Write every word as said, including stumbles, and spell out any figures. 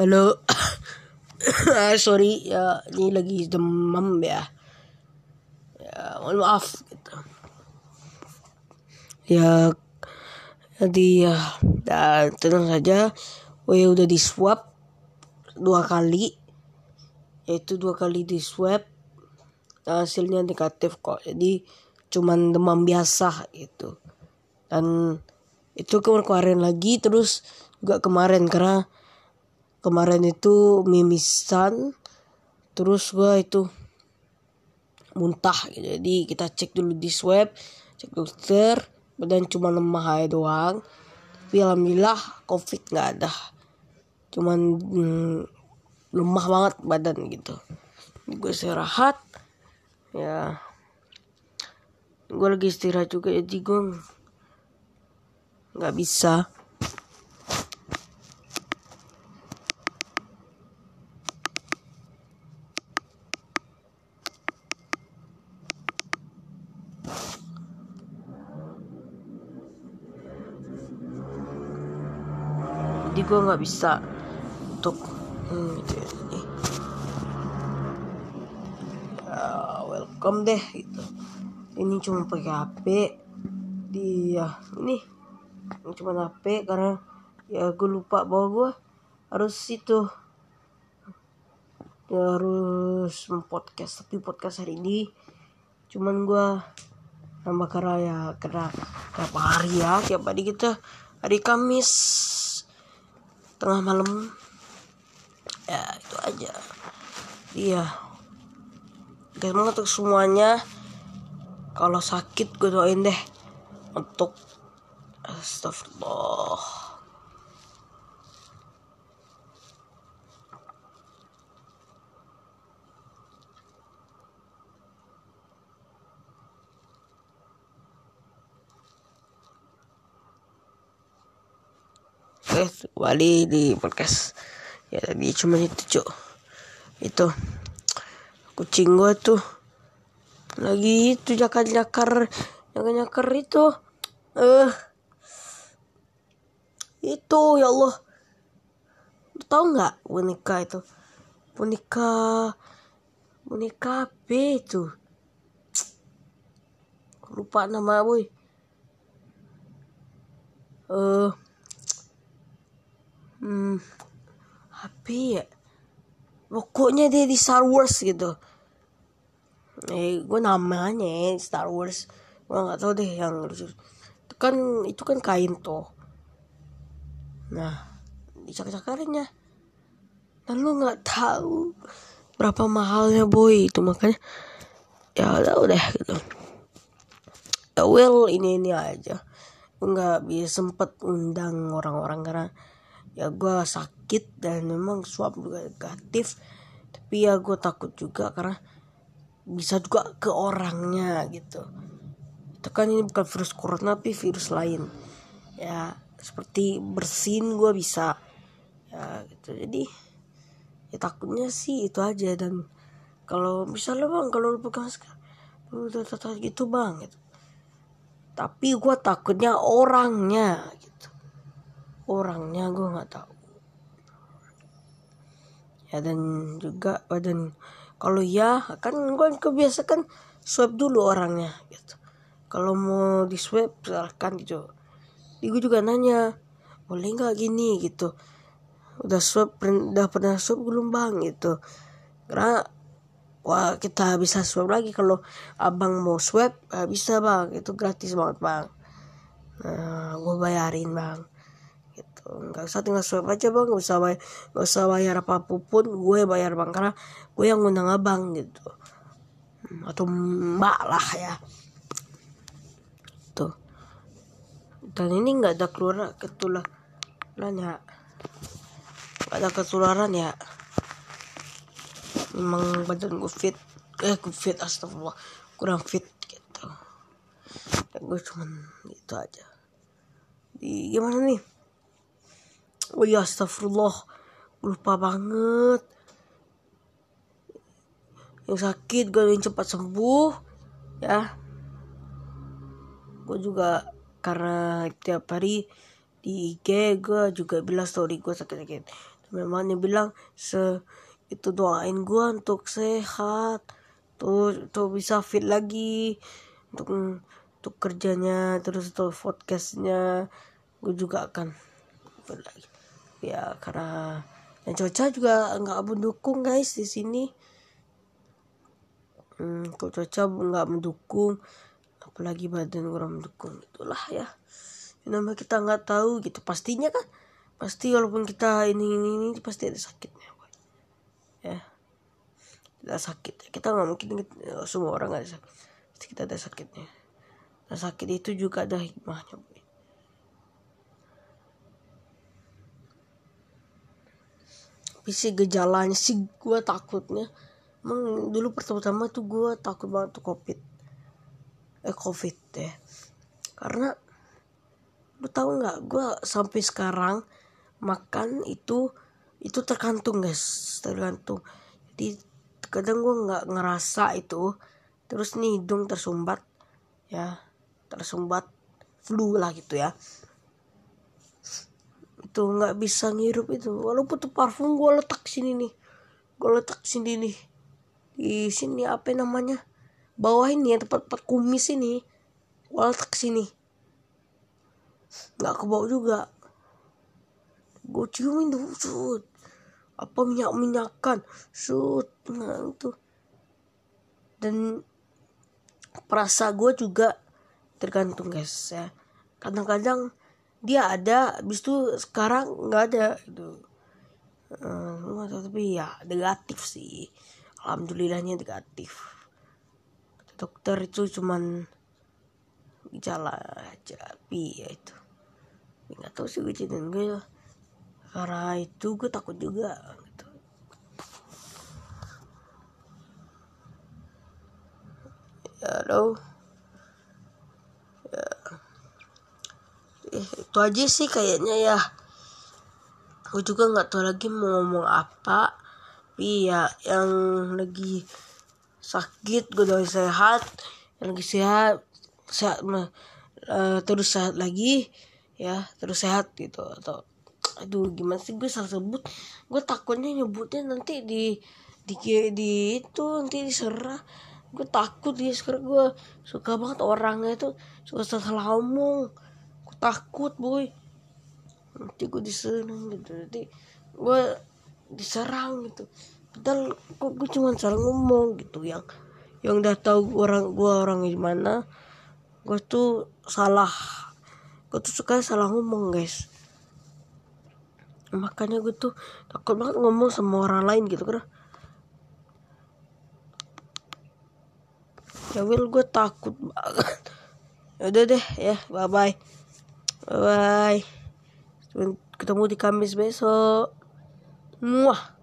Halo. Sorry ya, ini lagi demam ya. Ya, mohon maaf gitu. Ya jadi ya, ya tenang saja. Gue udah di swab dua kali. Yaitu dua kali di swab. Hasilnya negatif kok. Jadi cuman demam biasa gitu. Dan itu kemarin lagi terus juga kemarin karena kemarin itu mimisan terus gue itu muntah gitu. Jadi kita cek dulu di swab, cek dokter, badan cuma lemah aja doang, tapi alhamdulillah covid nggak ada, cuman hmm, lemah banget badan gitu. Gue istirahat ya, gue lagi istirahat juga, jadi gue nggak bisa. Jadi gue nggak bisa untuk hmm, gitu ini. Uh, welcome deh gitu. Ini cuma pakai H P di ya, ini cuma H P karena ya gue lupa bahwa gue harus itu ya, harus mempodcast, tapi podcast hari ini cuman gue nambah karena ya karena tiap hari ya tiap hari kita hari Kamis tengah malam ya, itu aja. Iya terima kasih untuk semuanya. Kalau sakit gue doain deh untuk astagfirullah kembali di podcast ya, tadi cuma itu cok, itu kucing gue tuh lagi itu jakar-jakar jakar-jakar itu eh uh, itu ya Allah, lu tau nggak boneka itu boneka boneka B itu lupa nama boy eh uh, Hmm, H P ya, pokoknya dia di Star Wars gitu. Eh, gue namanya Star Wars, gue nggak tahu deh yang itu kan itu kan kain toh. Nah, dicakar-cakarinnya, dan lu nggak tahu berapa mahalnya boy itu, makanya ya tahu deh gitu. Ya well ini ini aja, gue nggak bisa sempet undang orang-orang karena ya gue sakit dan memang swab juga negatif, tapi ya gue takut juga karena bisa juga ke orangnya gitu. Itu kan ini bukan virus corona tapi virus lain ya, seperti bersin gue bisa ya gitu. Jadi ya takutnya sih itu aja. Dan kalau misalnya bang kalau lu pegang gitu bang gitu, tapi gue takutnya orangnya gitu. Orangnya gue nggak tahu ya, dan juga badan kalau ya kan gue kebiasakan swab dulu orangnya gitu, kalau mau di swab silakan gitu. Jadi gue juga nanya boleh nggak gini gitu, udah swab udah pernah swab belum bang gitu, karena wah kita bisa swab lagi kalau abang mau swab bisa bang, itu gratis banget bang, nah gue bayarin bang. Nggak usah, tinggal swab aja bang, nggak usah bayar, nggak usah bayar apapun, gue bayar bang karena gue yang ngundang abang gitu atau mbak lah ya tuh. Dan ini nggak ada keluar ketularan ya, nggak ada ketularan ya, memang badan gue fit eh gue fit astagfirullah kurang fit gitu. Dan gue cuman itu aja. Di gimana nih? Oh ya astagfirullah, lupa banget. Yang sakit gue ingin cepat sembuh ya. Gue juga karena tiap hari di I G gue juga bilang story gue sakit-sakit. Memang dia bilang se itu doain gue untuk sehat, tuh tuh bisa fit lagi untuk untuk kerjanya, terus tuh podcastnya gue juga akan fit lagi. Ya karena yang Coca juga nggak mendukung guys di sini. Hmm, kok Coca nggak mendukung, apalagi badan kurang mendukung, itulah ya. Nama kita nggak tahu gitu pastinya kan. Pasti walaupun kita ini ini ini pasti ada sakitnya, boy. Ya, kita sakit. Kita nggak mungkin kita, semua orang nggak ada sakit. Pasti kita ada sakitnya. Nah, sakit itu juga ada hikmahnya, boy. Tapi sih gejalanya sih gue takutnya. Emang dulu pertama-tama tuh gue takut banget tuh covid. Eh covid ya. Karena lu tahu nggak, gue sampai sekarang makan itu itu tergantung guys, tergantung. Jadi kadang gue nggak ngerasa itu, terus nih hidung tersumbat ya, tersumbat flu lah gitu ya, itu nggak bisa ngirup itu. Walaupun tuh parfum gue letak sini nih, gue letak sini nih, di sini apa namanya bawah ini ya, tempat-tempat kumis ini gue letak sini, nggak kebawa juga. Gue ciumin tuh, sud, apa minyak-minyakan, sud, nah itu. Dan perasa gue juga tergantung guys ya. Kadang-kadang dia ada, abis itu sekarang nggak ada gitu. Hmm, tapi ya negatif sih, alhamdulillahnya negatif. Dokter itu cuman gejala aja, tapi ya itu. Nggak tahu sih gue ceritain gue. Karena itu gue takut juga gitu. Halo. Ya. Eh, itu aja sih kayaknya ya. Gue juga nggak tahu lagi mau ngomong apa. Tapi ya yang lagi sakit gue doain sehat, yang lagi sehat sehat uh, terus sehat lagi ya, terus sehat gitu. Atau aduh gimana sih gue salah sebut, gue takutnya nyebutnya nanti di di di itu nanti diserah. Gue takut ya sekarang, gue suka banget orangnya itu suka salah ngomong, gue takut boy nanti gue diserang gitu, nanti gue diserang gitu. Padahal kok gue cuma salah ngomong gitu, yang yang udah tahu orang gue orangnya gimana. Gue tuh salah, gue tuh suka salah ngomong guys. Makanya gue tuh takut banget ngomong sama orang lain gitu kan. Ya Will, gue takut banget. Udah deh ya, bye bye. Bye bye. Ketemu di Kamis besok. Muah.